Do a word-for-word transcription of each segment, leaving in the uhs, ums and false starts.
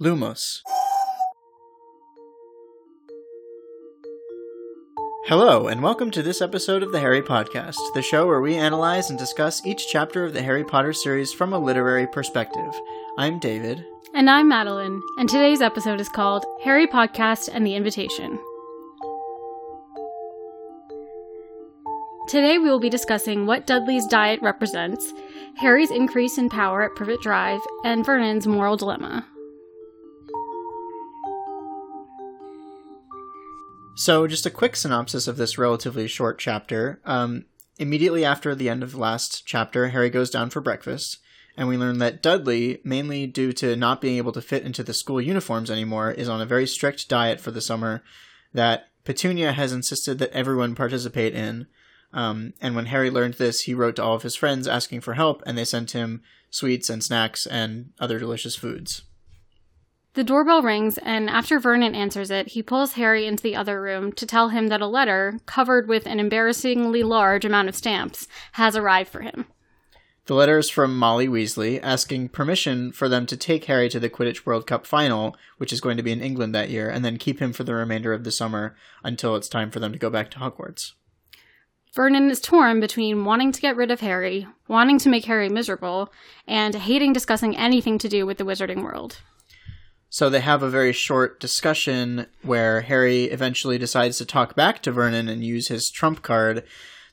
Lumos. Hello, and welcome to this episode of the Harry Podcast, the show where we analyze and discuss each chapter of the Harry Potter series from a literary perspective. I'm David. And I'm Madeline, and today's episode is called Harry Podcast and the Invitation. Today we will be discussing what Dudley's diet represents, Harry's increase in power at Privet Drive, and Vernon's moral dilemma. So just a quick synopsis of this relatively short chapter. Um, immediately after the end of the last chapter, Harry goes down for breakfast, and we learn that Dudley, mainly due to not being able to fit into the school uniforms anymore, is on a very strict diet for the summer that Petunia has insisted that everyone participate in. Um, and when Harry learned this, he wrote to all of his friends asking for help, and they sent him sweets and snacks and other delicious foods. The doorbell rings, and after Vernon answers it, he pulls Harry into the other room to tell him that a letter, covered with an embarrassingly large amount of stamps, has arrived for him. The letter is from Molly Weasley, asking permission for them to take Harry to the Quidditch World Cup final, which is going to be in England that year, and then keep him for the remainder of the summer until it's time for them to go back to Hogwarts. Vernon is torn between wanting to get rid of Harry, wanting to make Harry miserable, and hating discussing anything to do with the wizarding world. So they have a very short discussion where Harry eventually decides to talk back to Vernon and use his trump card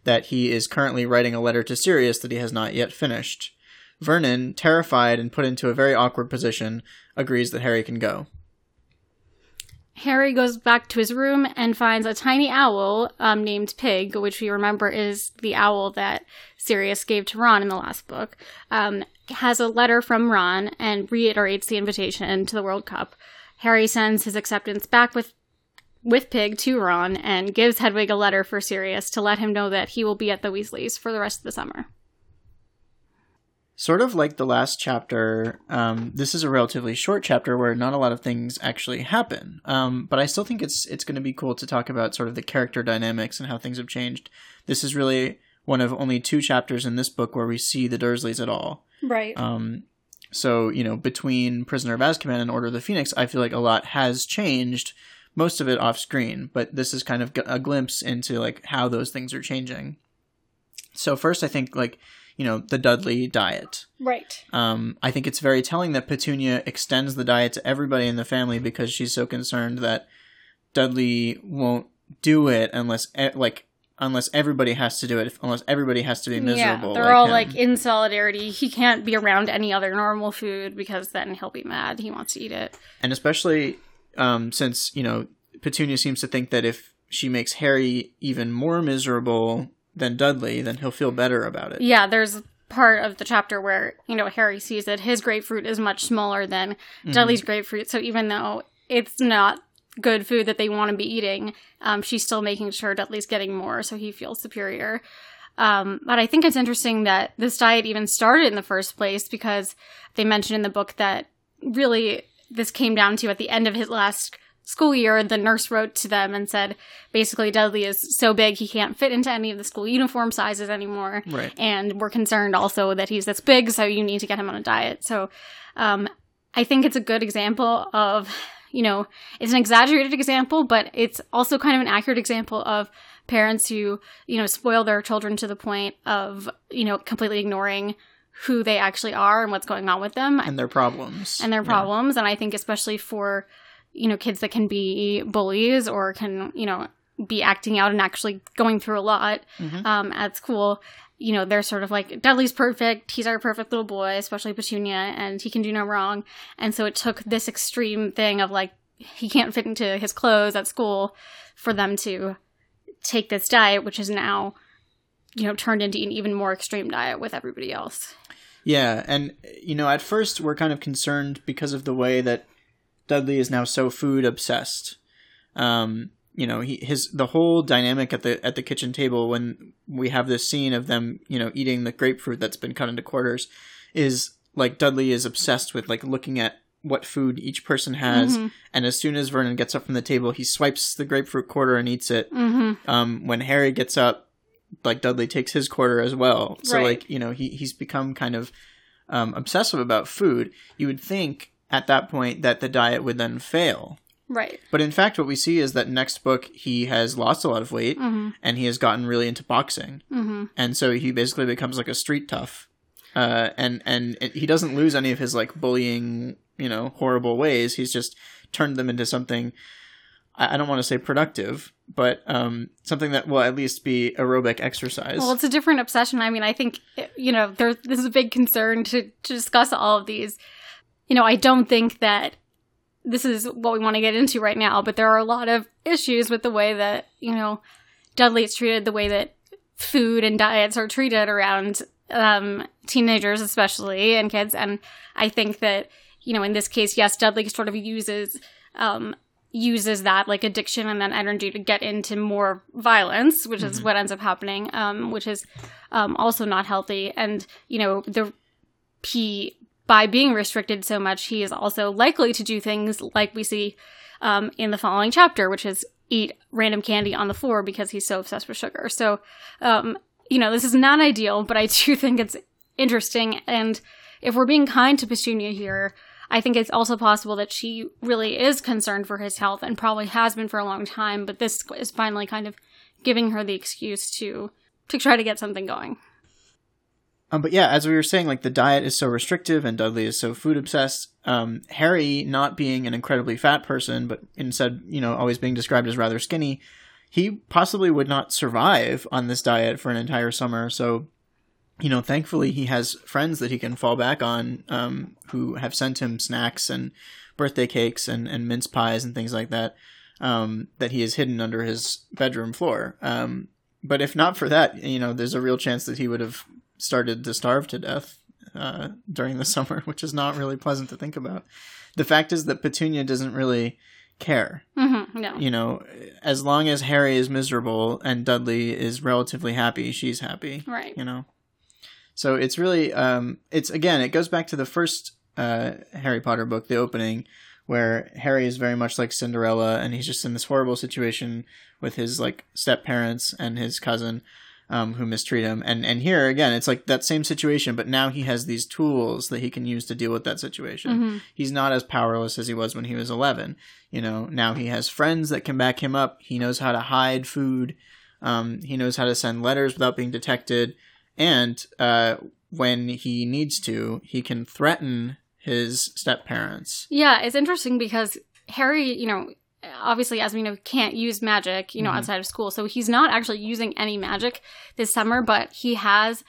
that he is currently writing a letter to Sirius that he has not yet finished. Vernon, terrified and put into a very awkward position, agrees that Harry can go. Harry goes back to his room and finds a tiny owl um, named Pig, which we remember is the owl that Sirius gave to Ron in the last book, um, has a letter from Ron and reiterates the invitation to the World Cup. Harry sends his acceptance back with with Pig to Ron and gives Hedwig a letter for Sirius to let him know that he will be at the Weasleys for the rest of the summer. Sort of like the last chapter, um, this is a relatively short chapter where not a lot of things actually happen. Um, but I still think it's it's going to be cool to talk about sort of the character dynamics and how things have changed. This is really one of only two chapters in this book where we see the Dursleys at all. Right. Um, so, you know, between Prisoner of Azkaban and Order of the Phoenix, I feel like a lot has changed, most of it off screen, but this is kind of a glimpse into, like, how those things are changing. So first, I think, like, you know, the Dudley diet. Right. Um, I think it's very telling that Petunia extends the diet to everybody in the family because she's so concerned that Dudley won't do it unless, e- like, Unless everybody has to do it, unless everybody has to be miserable. Yeah, they're like all him. like in solidarity. He can't be around any other normal food because then he'll be mad. He wants to eat it. And especially um, since, you know, Petunia seems to think that if she makes Harry even more miserable than Dudley, then he'll feel better about it. Yeah, there's part of the chapter where, you know, Harry sees that his grapefruit is much smaller than mm-hmm. Dudley's grapefruit. So even though it's not good food that they want to be eating, um, she's still making sure Dudley's getting more so he feels superior. Um, but I think it's interesting that this diet even started in the first place because they mentioned in the book that really this came down to at the end of his last school year, the nurse wrote to them and said, basically, Dudley is so big he can't fit into any of the school uniform sizes anymore. Right. And we're concerned also that he's this big, so you need to get him on a diet. So um, I think it's a good example of... You know, it's an exaggerated example, but it's also kind of an accurate example of parents who, you know, spoil their children to the point of, you know, completely ignoring who they actually are and what's going on with them. And their problems. And their problems. Yeah. And I think especially for, you know, kids that can be bullies or can, you know, be acting out and actually going through a lot mm-hmm. um, at school. You know, they're sort of like, Dudley's perfect, he's our perfect little boy, especially Petunia, and he can do no wrong. And so it took this extreme thing of, like, he can't fit into his clothes at school for them to take this diet, which is now, you know, turned into an even more extreme diet with everybody else. Yeah, and, you know, at first we're kind of concerned because of the way that Dudley is now so food-obsessed. Um... You know, he, his the whole dynamic at the at the kitchen table when we have this scene of them, you know, eating the grapefruit that's been cut into quarters is like Dudley is obsessed with like looking at what food each person has. Mm-hmm. And as soon as Vernon gets up from the table, he swipes the grapefruit quarter and eats it. Mm-hmm. Um, when Harry gets up, like Dudley takes his quarter as well. So right. like, you know, he, he's become kind of um, obsessive about food. You would think at that point that the diet would then fail. Right. But in fact, what we see is that next book, he has lost a lot of weight, mm-hmm. and he has gotten really into boxing. Mm-hmm. And so he basically becomes like a street tough. Uh, and, and he doesn't lose any of his like bullying, you know, horrible ways. He's just turned them into something, I, I don't want to say productive, but um, something that will at least be aerobic exercise. Well, it's a different obsession. I mean, I think, you know, there, this is a big concern to, to discuss all of these. You know, I don't think that this is what we want to get into right now, but there are a lot of issues with the way that, you know, Dudley is treated, the way that food and diets are treated around um, teenagers especially and kids. And I think that, you know, in this case, yes, Dudley sort of uses um, uses that like addiction and then energy to get into more violence, which mm-hmm. is what ends up happening, um, which is um, also not healthy. And, you know, the he... by being restricted so much, he is also likely to do things like we see um, in the following chapter, which is eat random candy on the floor because he's so obsessed with sugar. So, um, you know, this is not ideal, but I do think it's interesting. And if we're being kind to Petunia here, I think it's also possible that she really is concerned for his health and probably has been for a long time. But this is finally kind of giving her the excuse to to try to get something going. Um, but yeah, as we were saying, like the diet is so restrictive and Dudley is so food obsessed. Um, Harry, not being an incredibly fat person, but instead, you know, always being described as rather skinny, he possibly would not survive on this diet for an entire summer. So, you know, thankfully he has friends that he can fall back on um, who have sent him snacks and birthday cakes and, and mince pies and things like that um, that he has hidden under his bedroom floor. Um, but if not for that, you know, there's a real chance that he would have started to starve to death uh, during the summer, which is not really pleasant to think about. The fact is that Petunia doesn't really care. Mm-hmm, no. You know, as long as Harry is miserable and Dudley is relatively happy, she's happy. Right. You know? So it's really, um, it's again, it goes back to the first uh, Harry Potter book, the opening, where Harry is very much like Cinderella and he's just in this horrible situation with his like step-parents and his cousin. Um, who mistreat him. And and here, again, it's like that same situation, but now he has these tools that he can use to deal with that situation. Mm-hmm. He's not as powerless as he was when he was eleven. You know, now he has friends that can back him up. He knows how to hide food. Um, he knows how to send letters without being detected. And uh, when he needs to, he can threaten his step-parents. Yeah, it's interesting because Harry, you know, obviously, as we know, can't use magic, you know, mm-hmm. outside of school. So he's not actually using any magic this summer, but he has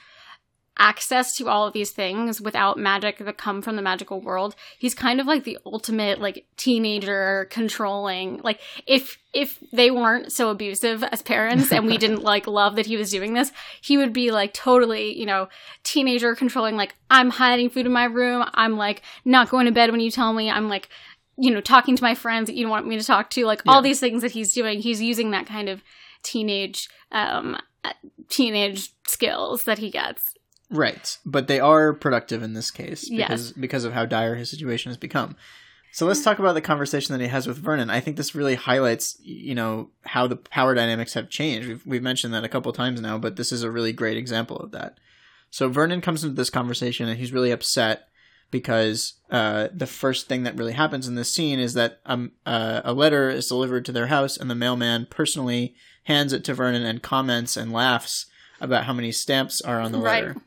access to all of these things without magic that come from the magical world. He's kind of like the ultimate, like, teenager controlling. Like, if if they weren't so abusive as parents and we didn't, like, love that he was doing this, he would be, like, totally, you know, teenager controlling. Like, I'm hiding food in my room. I'm, like, not going to bed when you tell me. I'm, like... you know, talking to my friends that you want me to talk to, like yeah. all these things that he's doing, he's using that kind of teenage, um, teenage skills that he gets. Right. But they are productive in this case because, yes. because of how dire his situation has become. So let's talk about the conversation that he has with Vernon. I think this really highlights, you know, how the power dynamics have changed. We've, we've mentioned that a couple times now, but this is a really great example of that. So Vernon comes into this conversation and he's really upset because uh, the first thing that really happens in this scene is that um, uh, a letter is delivered to their house and the mailman personally hands it to Vernon and comments and laughs about how many stamps are on the right. letter.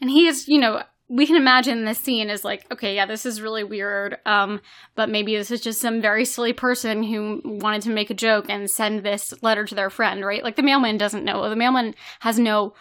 And he is, you know, we can imagine this scene is like, okay, yeah, this is really weird, um, but maybe this is just some very silly person who wanted to make a joke and send this letter to their friend, right? Like the mailman doesn't know. The mailman has no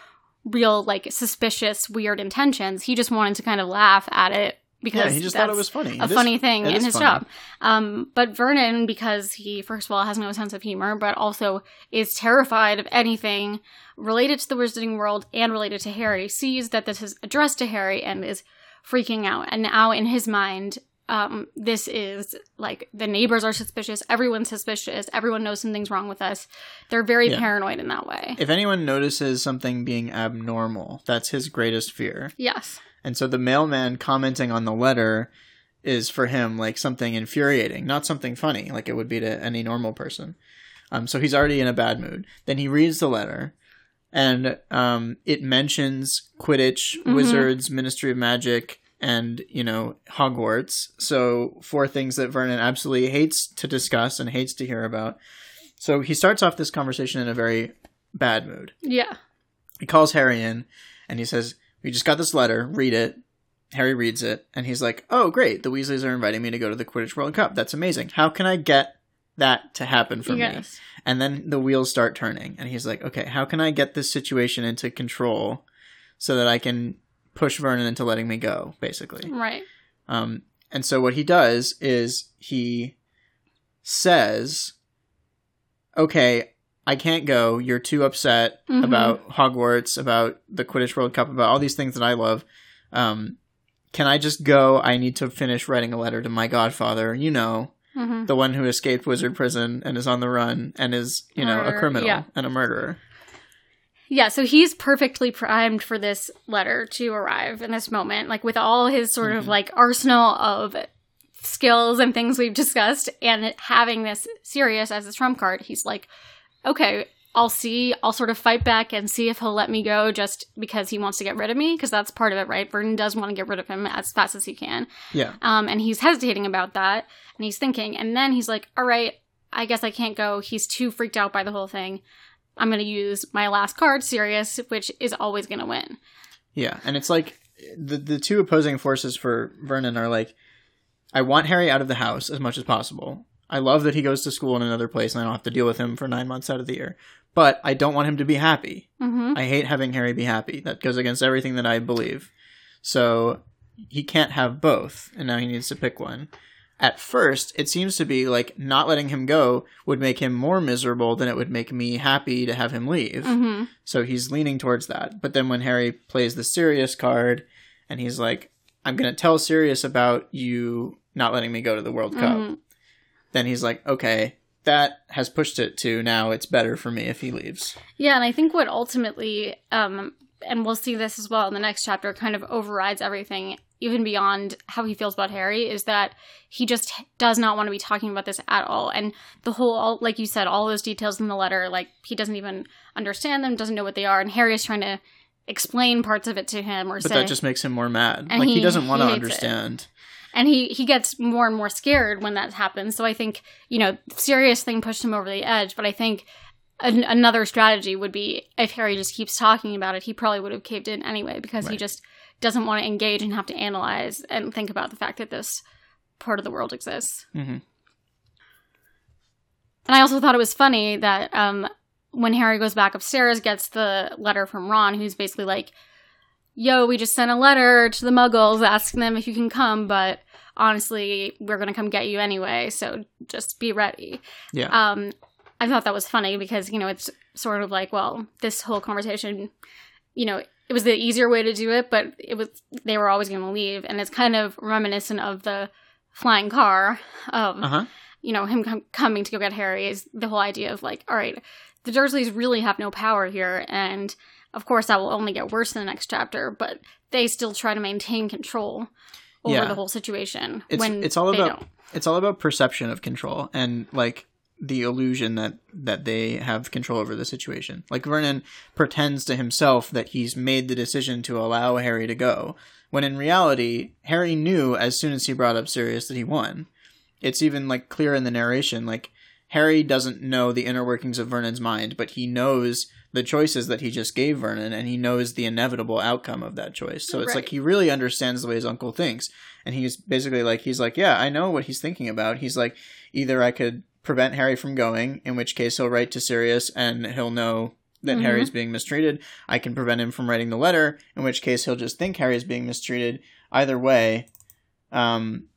real, like, suspicious, weird intentions. He just wanted to kind of laugh at it because yeah, he just that's thought it was funny. A it funny is, thing in his funny. job. Um, but Vernon, because he, first of all, has no sense of humor, but also is terrified of anything related to the Wizarding World and related to Harry, sees that this is addressed to Harry and is freaking out. And now in his mind, um, this is, like, the neighbors are suspicious, everyone's suspicious, everyone knows something's wrong with us. They're very yeah. paranoid in that way. If anyone notices something being abnormal, that's his greatest fear. Yes. And so the mailman commenting on the letter is for him, like, something infuriating, not something funny, like it would be to any normal person. Um, so he's already in a bad mood. Then he reads the letter, and um, it mentions Quidditch, mm-hmm. wizards, Ministry of Magic, and, you know, Hogwarts. So four things that Vernon absolutely hates to discuss and hates to hear about. So he starts off this conversation in a very bad mood. Yeah. He calls Harry in and he says, we just got this letter. Read it. Harry reads it and he's like, oh, great. The Weasleys are inviting me to go to the Quidditch World Cup. That's amazing. How can I get that to happen for yes. me? And then the wheels start turning and he's like, okay, how can I get this situation into control so that I can push Vernon into letting me go, basically. Right. Um, and so what he does is he says, okay, I can't go. You're too upset mm-hmm. about Hogwarts, about the Quidditch World Cup, about all these things that I love. Um, can I just go? I need to finish writing a letter to my godfather, you know, mm-hmm. the one who escaped wizard prison and is on the run and is, you know, murderer. a criminal yeah. and a murderer. Yeah, so he's perfectly primed for this letter to arrive in this moment, like with all his sort mm-hmm. of like arsenal of skills and things we've discussed, and having this Sirius as his trump card, he's like, okay, I'll see, I'll sort of fight back and see if he'll let me go just because he wants to get rid of me, because that's part of it, right? Vernon does want to get rid of him as fast as he can. Yeah. Um, and he's hesitating about that, and he's thinking, and then he's like, all right, I guess I can't go. He's too freaked out by the whole thing. I'm going to use my last card, Sirius, which is always going to win. Yeah, and it's like the the two opposing forces for Vernon are like, I want Harry out of the house as much as possible. I love that he goes to school in another place and I don't have to deal with him for nine months out of the year. But I don't want him to be happy. Mm-hmm. I hate having Harry be happy. That goes against everything that I believe. So he can't have both, and now he needs to pick one. At first, it seems to be like not letting him go would make him more miserable than it would make me happy to have him leave. Mm-hmm. So he's leaning towards that. But then when Harry plays the Sirius card and he's like, I'm going to tell Sirius about you not letting me go to the World mm-hmm. Cup. Then he's like, okay, that has pushed it to now it's better for me if he leaves. Yeah, and I think what ultimately, um, and we'll see this as well in the next chapter, kind of overrides everything even beyond how he feels about Harry, is that he just does not want to be talking about this at all. And the whole, all, like you said, all those details in the letter, like, he doesn't even understand them, doesn't know what they are. And Harry is trying to explain parts of it to him or but say... But that just makes him more mad. Like, he, he doesn't want he to understand. It. And he, he gets more and more scared when that happens. So I think, you know, the serious thing pushed him over the edge. But I think an- another strategy would be, if Harry just keeps talking about it, he probably would have caved in anyway, because right. he just... doesn't want to engage and have to analyze and think about the fact that this part of the world exists. Mm-hmm. And I also thought it was funny that um, when Harry goes back upstairs, gets the letter from Ron, who's basically like, yo, we just sent a letter to the Muggles asking them if you can come, but honestly, we're going to come get you anyway, so just be ready. Yeah. Um, I thought that was funny because, you know, it's sort of like, well, this whole conversation, you know, it was the easier way to do it, but it was they were always going to leave. And it's kind of reminiscent of the flying car, um, uh-huh. you know, him com- coming to go get Harry, is the whole idea of like, all right, the Dursleys really have no power here. And of course, that will only get worse in the next chapter, but they still try to maintain control over yeah. the whole situation. It's, when it's all they about, don't. It's all about perception of control and like the illusion that, that they have control over the situation. Like, Vernon pretends to himself that he's made the decision to allow Harry to go, when in reality, Harry knew as soon as he brought up Sirius that he won. It's even, like, clear in the narration, like, Harry doesn't know the inner workings of Vernon's mind, but he knows the choices that he just gave Vernon, and he knows the inevitable outcome of that choice. So it's right. like he really understands the way his uncle thinks. And he's basically like, he's like, yeah, I know what he's thinking about. He's like, either I could... prevent Harry from going, in which case he'll write to Sirius and he'll know that mm-hmm. Harry's being mistreated. I can prevent him from writing the letter, in which case he'll just think Harry's being mistreated. Either way, um,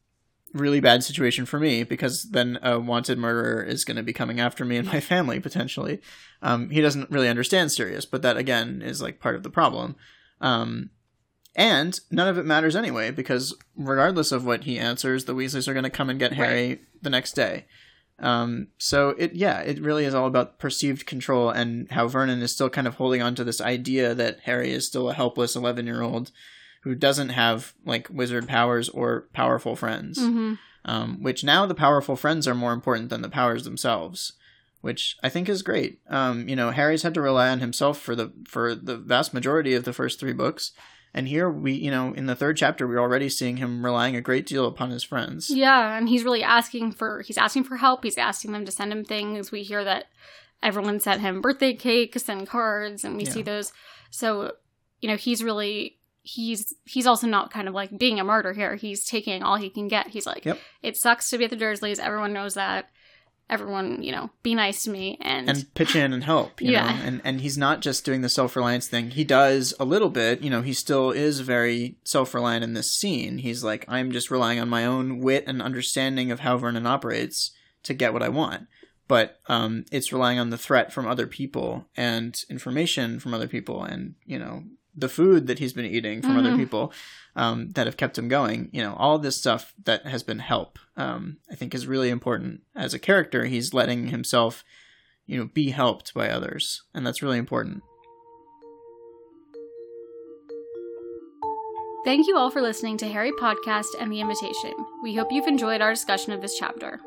really bad situation for me, because then a wanted murderer is going to be coming after me and my family, potentially. Um, he doesn't really understand Sirius, but that, again, is like part of the problem. Um, and none of it matters anyway, because regardless of what he answers, the Weasleys are going to come and get right. Harry the next day. Um, so it, yeah, it really is all about perceived control, and how Vernon is still kind of holding on to this idea that Harry is still a helpless eleven year old who doesn't have like wizard powers or powerful friends, mm-hmm. um, which now the powerful friends are more important than the powers themselves, which I think is great. Um, you know, Harry's had to rely on himself for the, for the vast majority of the first three books. And here we, you know, in the third chapter, we're already seeing him relying a great deal upon his friends. Yeah, and he's really asking for, he's asking for help. He's asking them to send him things. We hear that everyone sent him birthday cakes and cards, and we yeah. see those. So, you know, he's really, he's, he's also not kind of like being a martyr here. He's taking all he can get. He's like, yep. It sucks to be at the Dursleys. Everyone knows that. Everyone, you know, be nice to me and... And pitch in and help, you yeah. know? And, and he's not just doing the self-reliance thing. He does a little bit, you know, he still is very self-reliant in this scene. He's like, I'm just relying on my own wit and understanding of how Vernon operates to get what I want. But um, it's relying on the threat from other people and information from other people and, you know, the food that he's been eating from mm-hmm. other people um, that have kept him going. You know, all this stuff that has been help, um, I think is really important as a character. He's letting himself, you know, be helped by others. And that's really important. Thank you all for listening to Harry Podcast and The Invitation. We hope you've enjoyed our discussion of this chapter.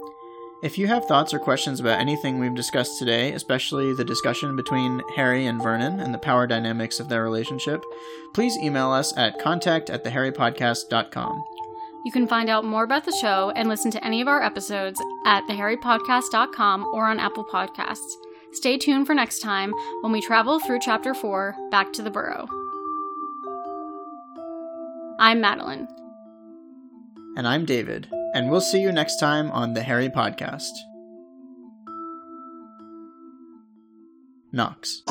If you have thoughts or questions about anything we've discussed today, especially the discussion between Harry and Vernon and the power dynamics of their relationship, please email us at contact at the harry podcast dot com. You can find out more about the show and listen to any of our episodes at the harry podcast dot com or on Apple Podcasts. Stay tuned for next time when we travel through Chapter four, Back to the Burrow. I'm Madeline. And I'm David. And we'll see you next time on the Harry Podcast. Knox.